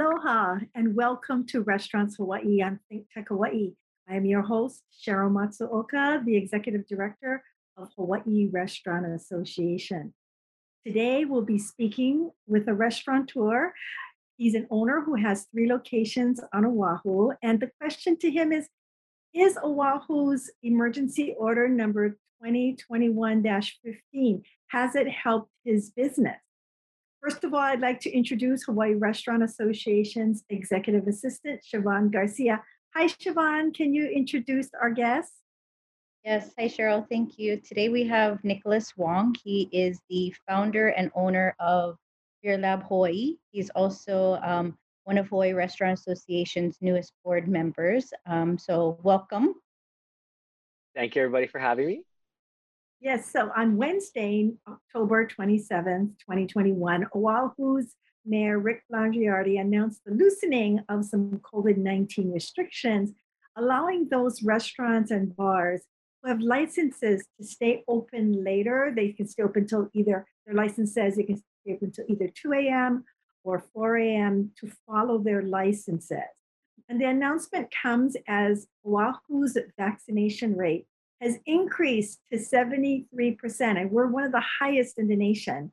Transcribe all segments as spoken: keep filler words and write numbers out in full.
Aloha and welcome to Restaurants Hawaii on Think Tech Hawaii. I am your host, Cheryl Matsuoka, the Executive Director of Hawaii Restaurant Association. Today we'll be speaking with a restaurateur. He's an owner who has three locations on Oahu, and the question to him is, is Oahu's emergency order number twenty twenty-one dash fifteen, has it helped his business? First of all, I'd like to introduce Hawaii Restaurant Association's Executive Assistant, Siobhan Garcia. Hi, Siobhan. Can you introduce our guest? Yes. Hi, Cheryl. Thank you. Today we have Nicholas Wong. He is the founder and owner of Beer Lab Hawaii. He's also um, one of Hawaii Restaurant Association's newest board members. Um, so welcome. Thank you, everybody, for having me. Yes, so on Wednesday, October twenty-seventh, twenty twenty-one, Oahu's Mayor Rick Blangiardi announced the loosening of some COVID nineteen restrictions, allowing those restaurants and bars who have licenses to stay open later. They can stay open until either, their license says they can stay open until either two a.m. or four a.m. to follow their licenses. And the announcement comes as Oahu's vaccination rate has increased to seventy-three percent, and we're one of the highest in the nation.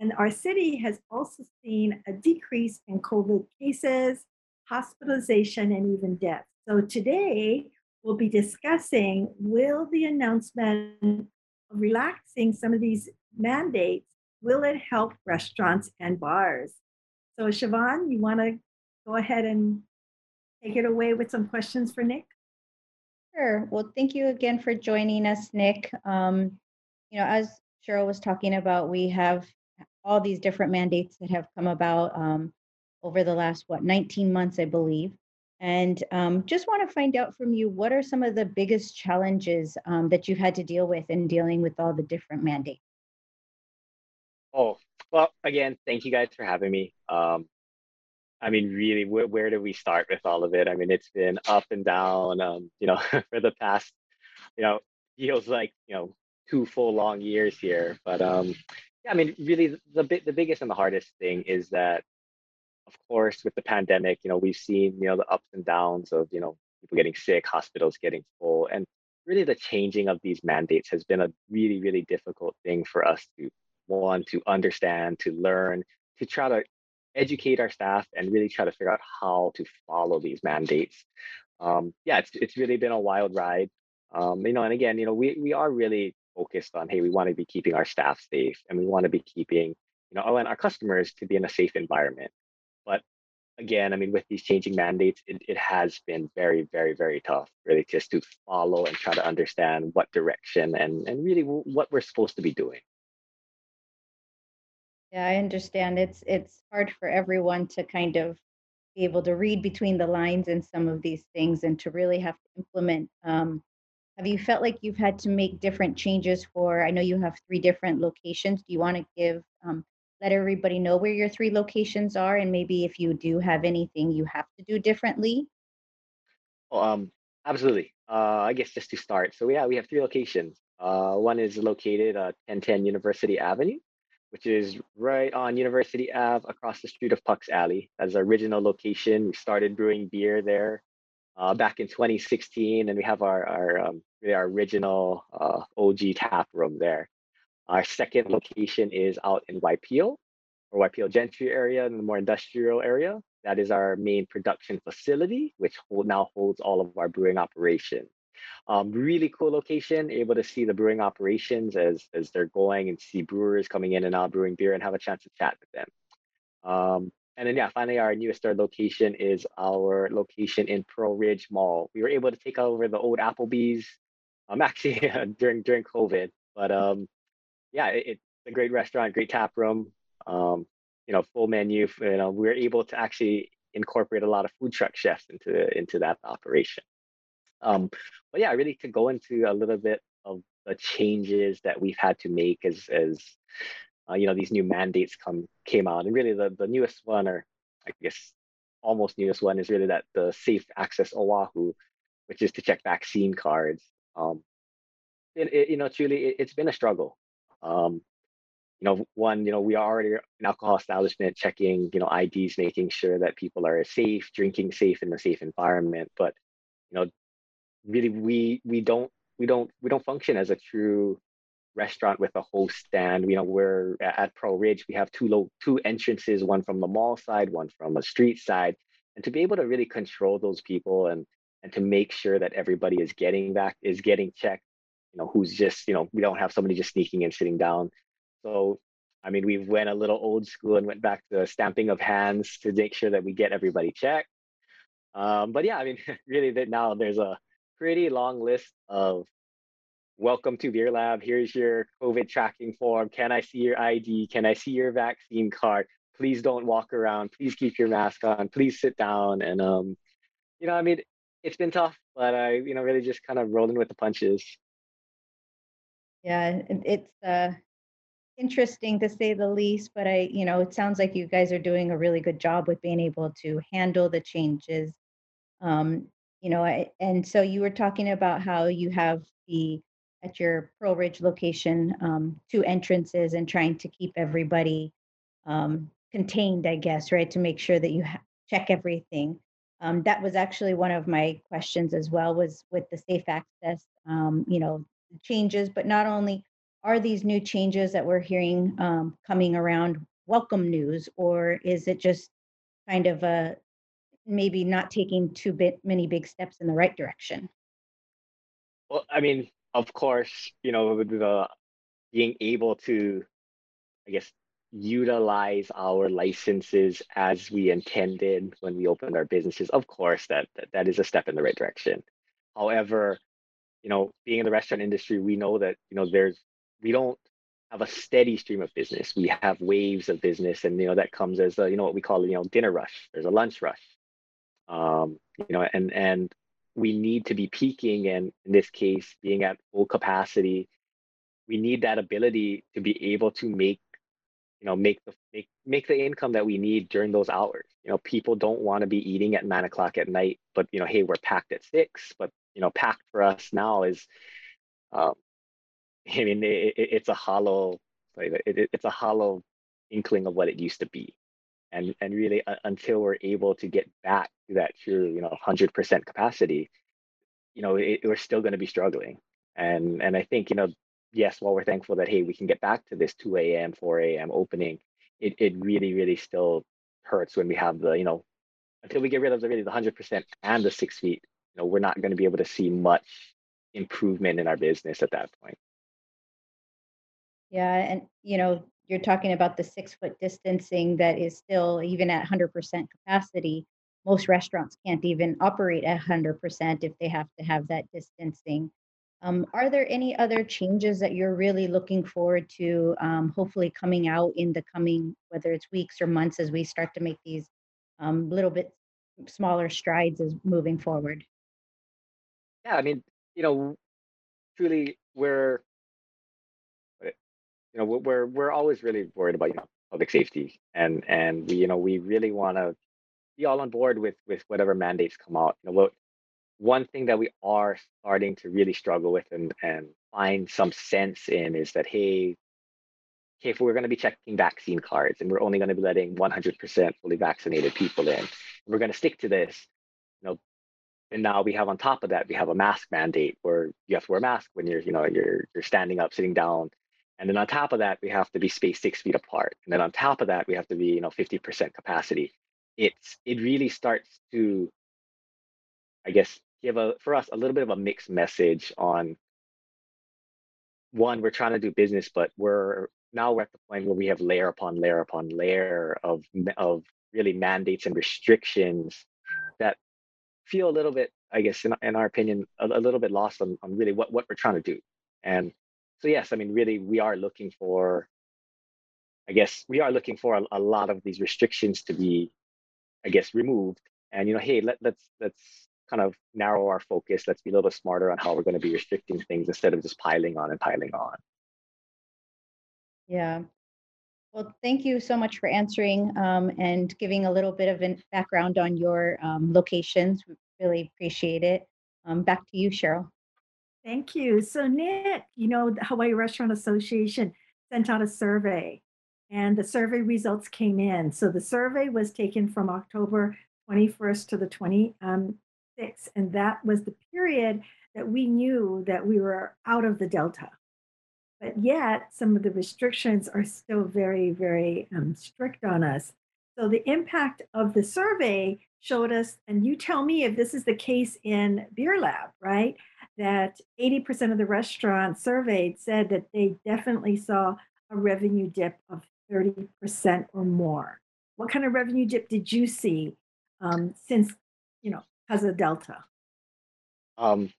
And our city has also seen a decrease in COVID cases, hospitalization, and even death. So today, we'll be discussing, will the announcement of relaxing some of these mandates, will it help restaurants and bars? So Siobhan, you want to go ahead and take it away with some questions for Nick? Sure. Well, thank you again for joining us, Nick. Um, you know, as Cheryl was talking about, we have all these different mandates that have come about um, over the last, what, nineteen months, I believe. And um, just want to find out from you, what are some of the biggest challenges um, that you've had to deal with in dealing with all the different mandates? Oh, well, again, thank you guys for having me. Um, I mean, really, where, where do we start with all of it? I mean, it's been up and down, um, you know, for the past, you know, feels like, you know, two full long years here. But um, yeah, I mean, really, the the biggest and the hardest thing is that, of course, with the pandemic, you know, we've seen, you know, the ups and downs of, you know, people getting sick, hospitals getting full. And really the changing of these mandates has been a really, really difficult thing for us to, one, to understand, to learn, to try to educate our staff and really try to figure out how to follow these mandates. Um, yeah, it's it's really been a wild ride. Um, you know, and again, you know, we we are really focused on, hey, we want to be keeping our staff safe, and we want to be keeping, you know, oh, and our customers to be in a safe environment. But again, I mean, with these changing mandates, it, it has been very, very, very tough, really, just to follow and try to understand what direction and, and really what we're supposed to be doing. Yeah, I understand. It's it's hard for everyone to kind of be able to read between the lines in some of these things and to really have to implement. Um, have you felt like you've had to make different changes for, I know you have three different locations. Do you want to give, um, let everybody know where your three locations are, and maybe if you do have anything you have to do differently? Oh, um, absolutely. Uh, I guess just to start. So yeah, we have three locations. Uh, one is located at ten ten University Avenue, which is right on University Avenue across the street of Puck's Alley. That's our original location. We started brewing beer there uh, back in twenty sixteen, and we have our our, um, really our original uh, O G tap room there. Our second location is out in Waipiʻo, or Waipiʻo Gentry area, in the more industrial area. That is our main production facility, which hold, now holds all of our brewing operations. Um, really cool location, able to see the brewing operations as, as they're going and see brewers coming in and out brewing beer and have a chance to chat with them. Um, and then, yeah, finally, our newest third location is our location in Pearlridge Mall. We were able to take over the old Applebee's, um, actually during during COVID. But um, yeah, it, it's a great restaurant, great tap room, um, you know, full menu. You know, we were able to actually incorporate a lot of food truck chefs into into that operation. Um, but yeah, really to go into a little bit of the changes that we've had to make as, as uh, you know, these new mandates come came out. And really the, the newest one, or I guess almost newest one, is really that the Safe Access Oahu, which is to check vaccine cards. Um, it, it, you know, truly, it, it's been a struggle. Um, you know, one, you know, we are already an alcohol establishment checking, you know, I Ds, making sure that people are safe, drinking safe in a safe environment. But, you know, really, we we don't we don't we don't function as a true restaurant with a host stand. You know, we're at Pearlridge. We have two low two entrances, one from the mall side, one from a street side, and to be able to really control those people and and to make sure that everybody is getting back is getting checked. You know, who's just, you know, we don't have somebody just sneaking and sitting down. So, I mean, we went a little old school and went back to stamping of hands to make sure that we get everybody checked. Um, but yeah, I mean, really that now there's a pretty long list of welcome to Beer Lab. Here's your COVID tracking form. Can I see your I D? Can I see your vaccine card? Please don't walk around. Please keep your mask on. Please sit down. And, um, you know, I mean, it's been tough, but I, you know, really just kind of rolling with the punches. Yeah, it's uh, interesting to say the least, but I, you know, it sounds like you guys are doing a really good job with being able to handle the changes. Um, you know, I, and so you were talking about how you have the, at your Pearlridge location, um, two entrances and trying to keep everybody um, contained, I guess, right, to make sure that you ha- check everything. Um, that was actually one of my questions as well, was with the safe access, um, you know, changes, but not only are these new changes that we're hearing um, coming around welcome news, or is it just kind of a maybe not taking too bit many big steps in the right direction? Well, I mean, of course, you know, the being able to, I guess, utilize our licenses as we intended when we opened our businesses. Of course, that that, that is a step in the right direction. However, you know, being in the restaurant industry, we know that, you know, there's, we don't have a steady stream of business. We have waves of business, and, you know, that comes as a, you know, what we call, you know, dinner rush. There's a lunch rush, um, you know, and, and we need to be peaking. And in this case, being at full capacity, we need that ability to be able to make, you know, make the, make, make the income that we need during those hours. You know, people don't want to be eating at nine o'clock at night, but, you know, hey, we're packed at six, but, you know, packed for us now is, um, I mean, it, it, it's a hollow, it, it, it's a hollow inkling of what it used to be. And, and really uh, until we're able to get back to that true, you know, one hundred percent capacity, you know, it, we're still going to be struggling. And, and I think, you know, yes, while we're thankful that, hey, we can get back to this two a.m., four a.m. opening, it, it really, really still hurts when we have the, you know, until we get rid of the really the one hundred percent and the six feet, you know, we're not going to be able to see much improvement in our business at that point. Yeah. And, you know, you're talking about the six foot distancing that is still, even at one hundred percent capacity, most restaurants can't even operate at one hundred percent if they have to have that distancing. Um, are there any other changes that you're really looking forward to, um, hopefully coming out in the coming, whether it's weeks or months, as we start to make these um, little bit smaller strides as moving forward? Yeah, I mean, you know, truly, we're, you know, we're we're always really worried about, you know, public safety, and and you know, we really want to be all on board with with whatever mandates come out. You know, what one thing that we are starting to really struggle with and and find some sense in is that, hey, okay, if we're going to be checking vaccine cards and we're only going to be letting one hundred percent fully vaccinated people in, and we're going to stick to this, you know. And now we have on top of that, we have a mask mandate where you have to wear a mask when you're, you know, you're you're standing up, sitting down. And then on top of that, we have to be spaced six feet apart. And then on top of that, we have to be, you know, fifty percent capacity. It's, it really starts to, I guess, give a, for us, a little bit of a mixed message on, one, we're trying to do business, but we're now we're at the point where we have layer upon layer upon layer of, of really mandates and restrictions that feel a little bit, I guess, in, in our opinion, a, a little bit lost on, on really what, what we're trying to do. And so, yes, I mean, really, we are looking for, I guess, we are looking for a, a lot of these restrictions to be, I guess, removed. And, you know, hey, let, let's let's kind of narrow our focus. Let's be a little bit smarter on how we're going to be restricting things instead of just piling on and piling on. Yeah. Well, thank you so much for answering um, and giving a little bit of a background on your um, locations. We really appreciate it. Um, back to you, Cheryl. Thank you. So Nick, you know, the Hawaii Restaurant Association sent out a survey, and the survey results came in. So the survey was taken from October twenty-first to the twenty-sixth, and that was the period that we knew that we were out of the Delta. But yet, some of the restrictions are still very, very um, strict on us. So the impact of the survey showed us, and you tell me if this is the case in Beer Lab, right? That eighty percent of the restaurants surveyed said that they definitely saw a revenue dip of thirty percent or more. What kind of revenue dip did you see um, since, you know, because of Delta? Um,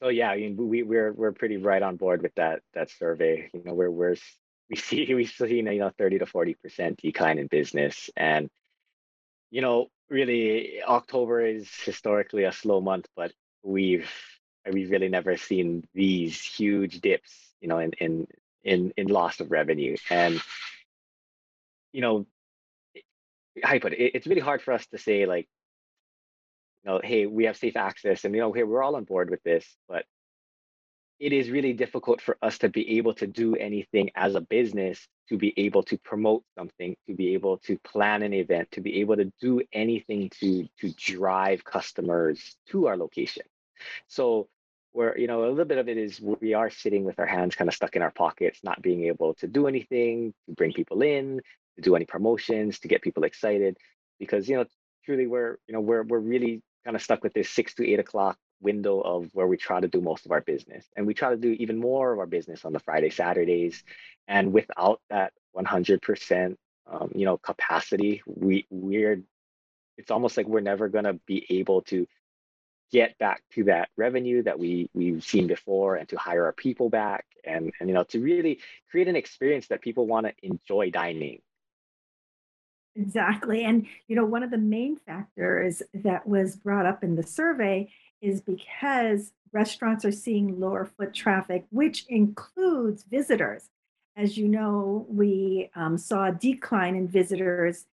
so yeah, I mean, we we're we're pretty right on board with that that survey. You know, we're we're we see we see you know thirty to forty percent decline in business, and you know, really October is historically a slow month, but we've we've really never seen these huge dips, you know, in in in in loss of revenue. And you know, I put it, it's really hard for us to say like, you know, hey, we have safe access, and you know, hey, we're all on board with this. But it is really difficult for us to be able to do anything as a business, to be able to promote something, to be able to plan an event, to be able to do anything to to drive customers to our location. So we're, you know, a little bit of it is we are sitting with our hands kind of stuck in our pockets, not being able to do anything, to bring people in, to do any promotions, to get people excited, because you know, truly we're, you know, we're we're really kind of stuck with this six to eight o'clock window of where we try to do most of our business. And we try to do even more of our business on the Friday, Saturdays. And without that one hundred percent, um, you know, capacity, we we're, it's almost like we're never going to be able to get back to that revenue that we we've seen before, and to hire our people back, and, and, you know, to really create an experience that people want to enjoy dining. Exactly. And, you know, one of the main factors that was brought up in the survey is because restaurants are seeing lower foot traffic, which includes visitors. As you know, we um, saw a decline in visitors,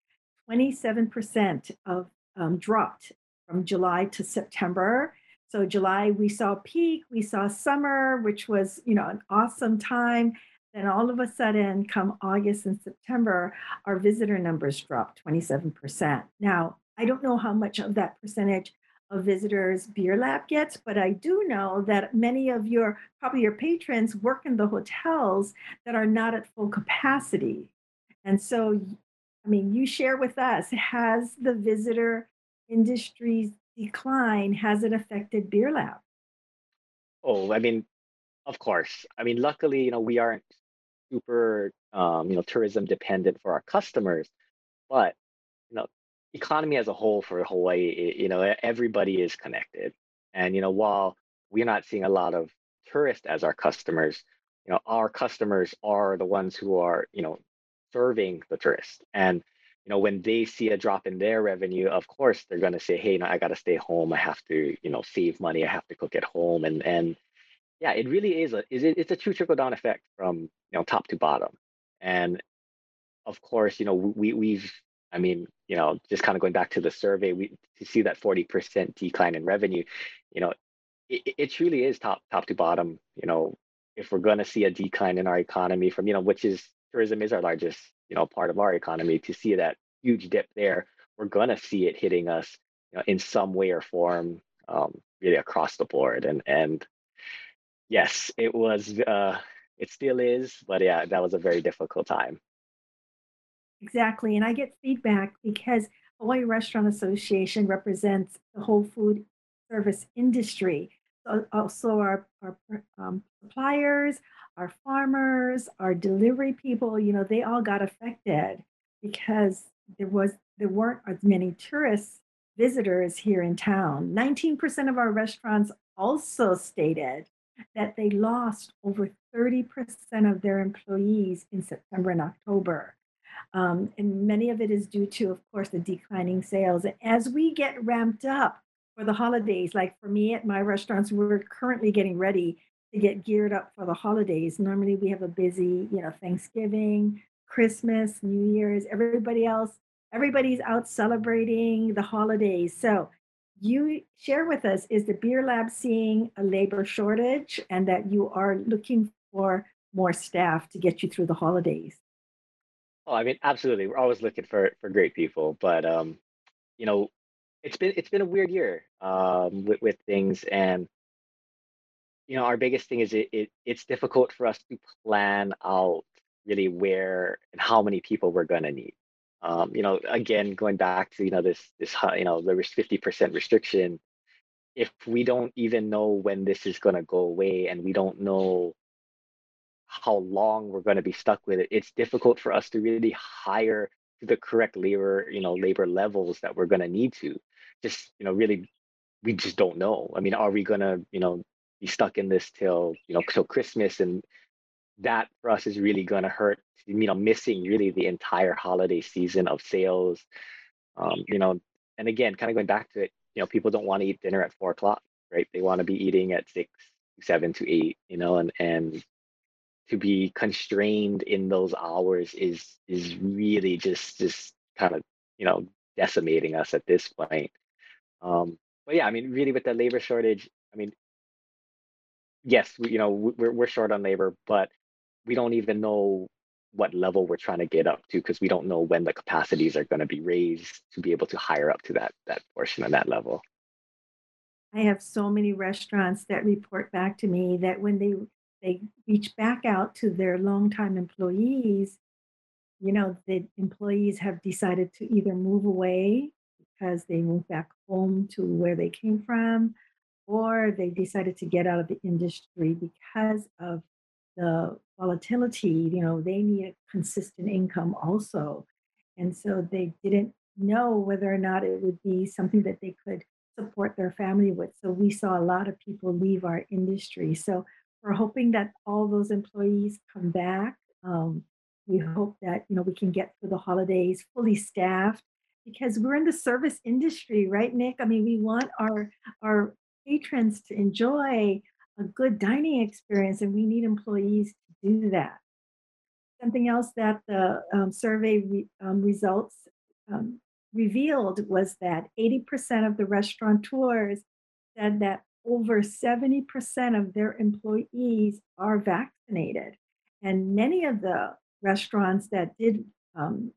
twenty-seven percent of um, dropped from July to September. So July, we saw peak, we saw summer, which was, you know, an awesome time. Then all of a sudden, come August and September, our visitor numbers dropped twenty-seven percent. Now, I don't know how much of that percentage of visitors Beer Lab gets, but I do know that many of your, probably your patrons work in the hotels that are not at full capacity. And so, I mean, you share with us, has the visitor industry's decline, has it affected Beer Lab? Oh, I mean, of course. I mean, luckily, you know, we aren't super, um, you know, tourism dependent for our customers, but, you know, economy as a whole for Hawaii, you know, everybody is connected. And, you know, while we're not seeing a lot of tourists as our customers, you know, our customers are the ones who are, you know, serving the tourists. And, you know, when they see a drop in their revenue, of course, they're going to say, hey, you know, I got to stay home. I have to, you know, save money. I have to cook at home. And, and yeah, it really is a, it's a true trickle down effect from, you know, top to bottom. And of course, you know, we, we've, I mean, you know, just kind of going back to the survey, we to see that forty percent decline in revenue, you know, it, it truly is top top to bottom. You know, if we're going to see a decline in our economy from, you know, which is tourism is our largest, you know, part of our economy, to see that huge dip there, we're going to see it hitting us, you know, in some way or form, um, really across the board. And and yes, it was, uh, it still is, but yeah, that was a very difficult time. Exactly. And I get feedback because Hawaii Restaurant Association represents the whole food service industry. So also our, our um, suppliers, our farmers, our delivery people, you know, they all got affected because there was there weren't as many tourists, visitors here in town. nineteen percent of our restaurants also stated that they lost over thirty percent of their employees in September and October. Um, and many of it is due to, of course, the declining sales. And as we get ramped up for the holidays, like for me at my restaurants, we're currently getting ready to get geared up for the holidays. Normally we have a busy, you know, Thanksgiving, Christmas, New Year's, everybody else, everybody's out celebrating the holidays. So you share with us, is the Beer Lab seeing a labor shortage and that you are looking for more staff to get you through the holidays? Oh, I mean, absolutely. We're always looking for for great people, but um, you know, it's been it's been a weird year um, with with things, and you know, our biggest thing is it, it it's difficult for us to plan out really where and how many people we're going to need. Um, you know, again, going back to, you know, this, this, you know, the fifty percent restriction, if we don't even know when this is going to go away and we don't know how long we're going to be stuck with it, it's difficult for us to really hire to the correct labor, you know, labor levels that we're going to need to just, you know, really, we just don't know. I mean, are we going to, you know, be stuck in this till, you know, till Christmas? And that for us is really going to hurt, you know, missing really the entire holiday season of sales, um, you know, and again, kind of going back to it, you know, people don't want to eat dinner at four o'clock, right? They want to be eating at six, seven to eight, you know, and, and to be constrained in those hours is, is really just, just kind of, you know, decimating us at this point. Um, but yeah, I mean, really with the labor shortage, I mean, yes, we, you know, we're, we're short on labor, but we don't even know what level we're trying to get up to because we don't know when the capacities are going to be raised to be able to hire up to that that portion of that level. I have so many restaurants that report back to me that when they they reach back out to their longtime employees, you know, the employees have decided to either move away because they moved back home to where they came from, or they decided to get out of the industry because of the volatility. You know, they need a consistent income also. And so they didn't know whether or not it would be something that they could support their family with. So we saw a lot of people leave our industry. So we're hoping that all those employees come back. Um, we hope that, you know, we can get through the holidays fully staffed because we're in the service industry, right, Nick? I mean, we want our, our patrons to enjoy a good dining experience, and we need employees to do that. Something else that the um, survey re, um, results um, revealed was that eighty percent of the restaurateurs said that over seventy percent of their employees are vaccinated. And many of the restaurants that did um,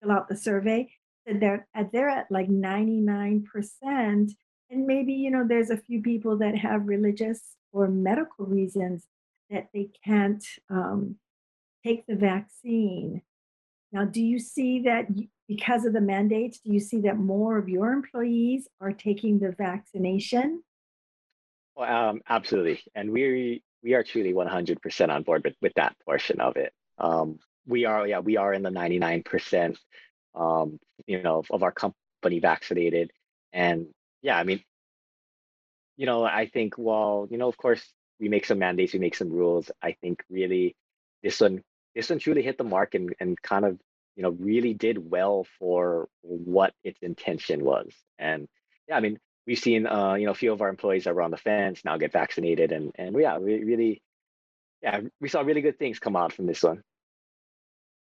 fill out the survey said they're at, they're at like ninety-nine percent. And maybe, you know, there's a few people that have religious or medical reasons that they can't um, take the vaccine. Now, do you see that because of the mandates, do you see that more of your employees are taking the vaccination? Well, um, absolutely. And we we are truly one hundred percent on board with, with that portion of it. Um, we are, yeah, we are in the ninety-nine percent, um, you know, of our company vaccinated. And yeah, I mean, you know, I think, well, you know, of course, we make some mandates, we make some rules. I think really this one, this one truly hit the mark and, and kind of, you know, really did well for what its intention was. And yeah, I mean, we've seen, uh, you know, a few of our employees that were on the fence now get vaccinated. And, and yeah, we really, yeah, we saw really good things come out from this one.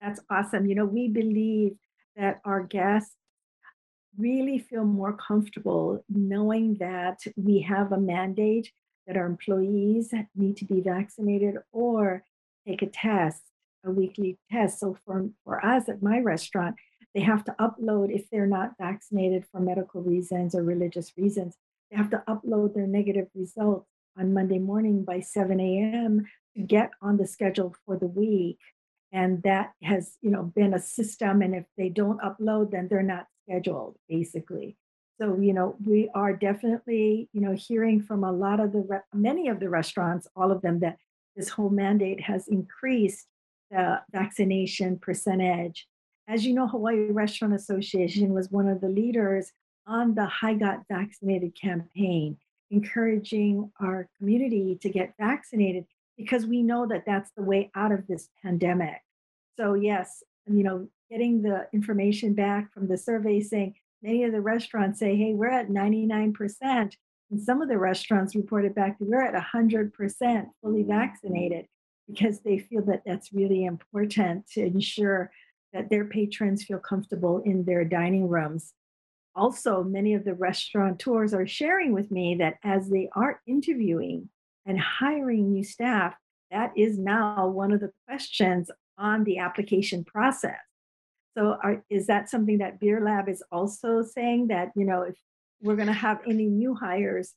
That's awesome. You know, we believe that our guests really feel more comfortable knowing that we have a mandate that our employees need to be vaccinated or take a test, a weekly test. So for, for us at my restaurant, they have to upload, if they're not vaccinated for medical reasons or religious reasons, they have to upload their negative results on Monday morning by seven a.m. to get on the schedule for the week. And that has, you know, been a system. And if they don't upload, then they're not scheduled, basically. So, you know, we are definitely, you know, hearing from a lot of the, re- many of the restaurants, all of them, that this whole mandate has increased the vaccination percentage. As you know, Hawaii Restaurant Association was one of the leaders on the High Got Vaccinated campaign, encouraging our community to get vaccinated because we know that that's the way out of this pandemic. So yes, you know, getting the information back from the survey saying many of the restaurants say, hey, we're at ninety-nine percent. And some of the restaurants reported back that we're at one hundred percent fully vaccinated because they feel that that's really important to ensure that their patrons feel comfortable in their dining rooms. Also, many of the restaurateurs are sharing with me that as they are interviewing and hiring new staff, That is now one of the questions on the application process. So are, is that something that Beer Lab is also saying, that, you know, if we're going to have any new hires,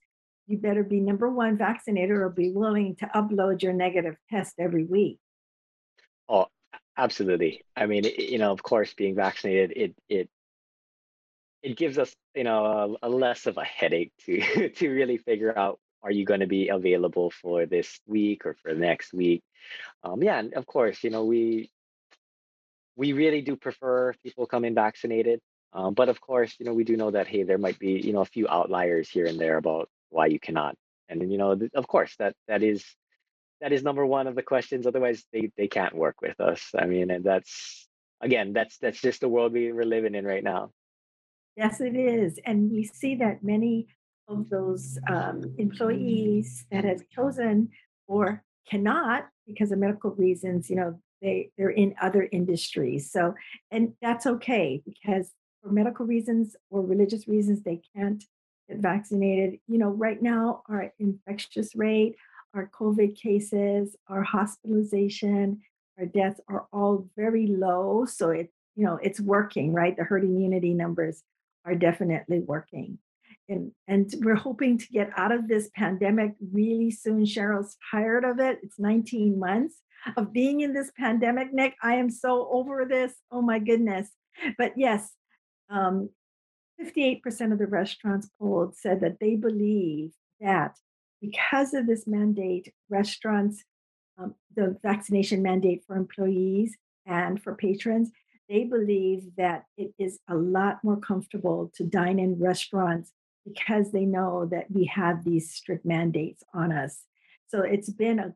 you better be number one vaccinated or be willing to upload your negative test every week? Oh, absolutely. I mean, you know, of course, being vaccinated, it it it gives us, you know, a, a less of a headache to to really figure out, are you going to be available for this week or for next week? Um, yeah, and of course, you know, we we really do prefer people coming vaccinated. Um, but of course, you know, we do know that, hey, there might be, you know, a few outliers here and there about why you cannot. And, you know, th- of course, that that is that is number one of the questions. Otherwise, they, they can't work with us. I mean, and that's, again, that's that's just the world we, we're living in right now. Yes, it is. And we see that many of those um, employees that have chosen or cannot because of medical reasons, you know, they, they're in other industries. So, and that's okay, because for medical reasons or religious reasons, they can't get vaccinated. You know, right now, our infectious rate, our COVID cases, our hospitalization, our deaths are all very low. So it, you know, it's working, right? The herd immunity numbers are definitely working. And, and we're hoping to get out of this pandemic really soon. Cheryl's tired of it. It's nineteen months of being in this pandemic, Nick. I am so over this. Oh my goodness. But yes, um, fifty-eight percent of the restaurants polled said that they believe that because of this mandate, restaurants, um, the vaccination mandate for employees and for patrons, they believe that it is a lot more comfortable to dine in restaurants because they know that we have these strict mandates on us. So it's been a,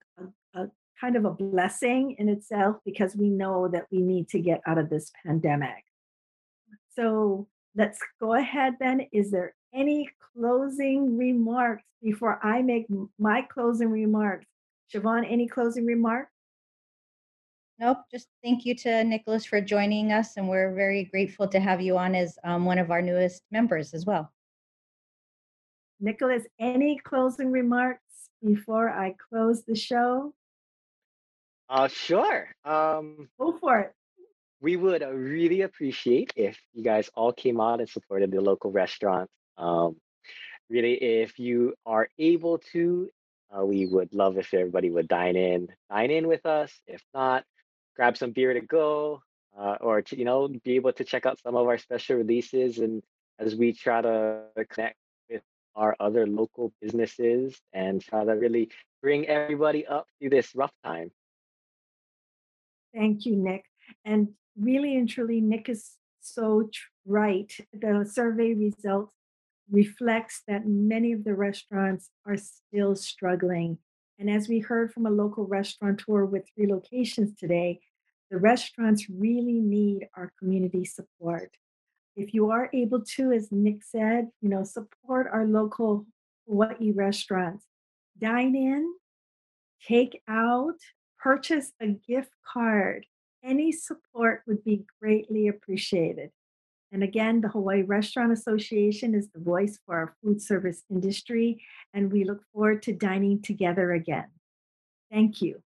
a, a kind of a blessing in itself, because we know that we need to get out of this pandemic. So let's go ahead then. Is there any closing remarks before I make my closing remarks? Siobhan, any closing remarks? Nope. Just thank you to Nicholas for joining us. And we're very grateful to have you on as um, one of our newest members as well. Nicholas, any closing remarks before I close the show? Uh, sure. Um, Go for it. We would really appreciate if you guys all came out and supported the local restaurant. Um, really, if you are able to, uh, we would love if everybody would dine in, dine in with us. If not, grab some beer to go, uh, or to, you know, be able to check out some of our special releases. And as we try to connect our other local businesses and try to really bring everybody up through this rough time. Thank you, Nick. And really and truly, Nick is so right. The survey results reflects that many of the restaurants are still struggling. And as we heard from a local restaurateur with three locations today, the restaurants really need our community support. If you are able to, as Nick said, you know, support our local Hawaii restaurants. Dine in, take out, purchase a gift card. Any support would be greatly appreciated. And again, the Hawaii Restaurant Association is the voice for our food service industry, and we look forward to dining together again. Thank you.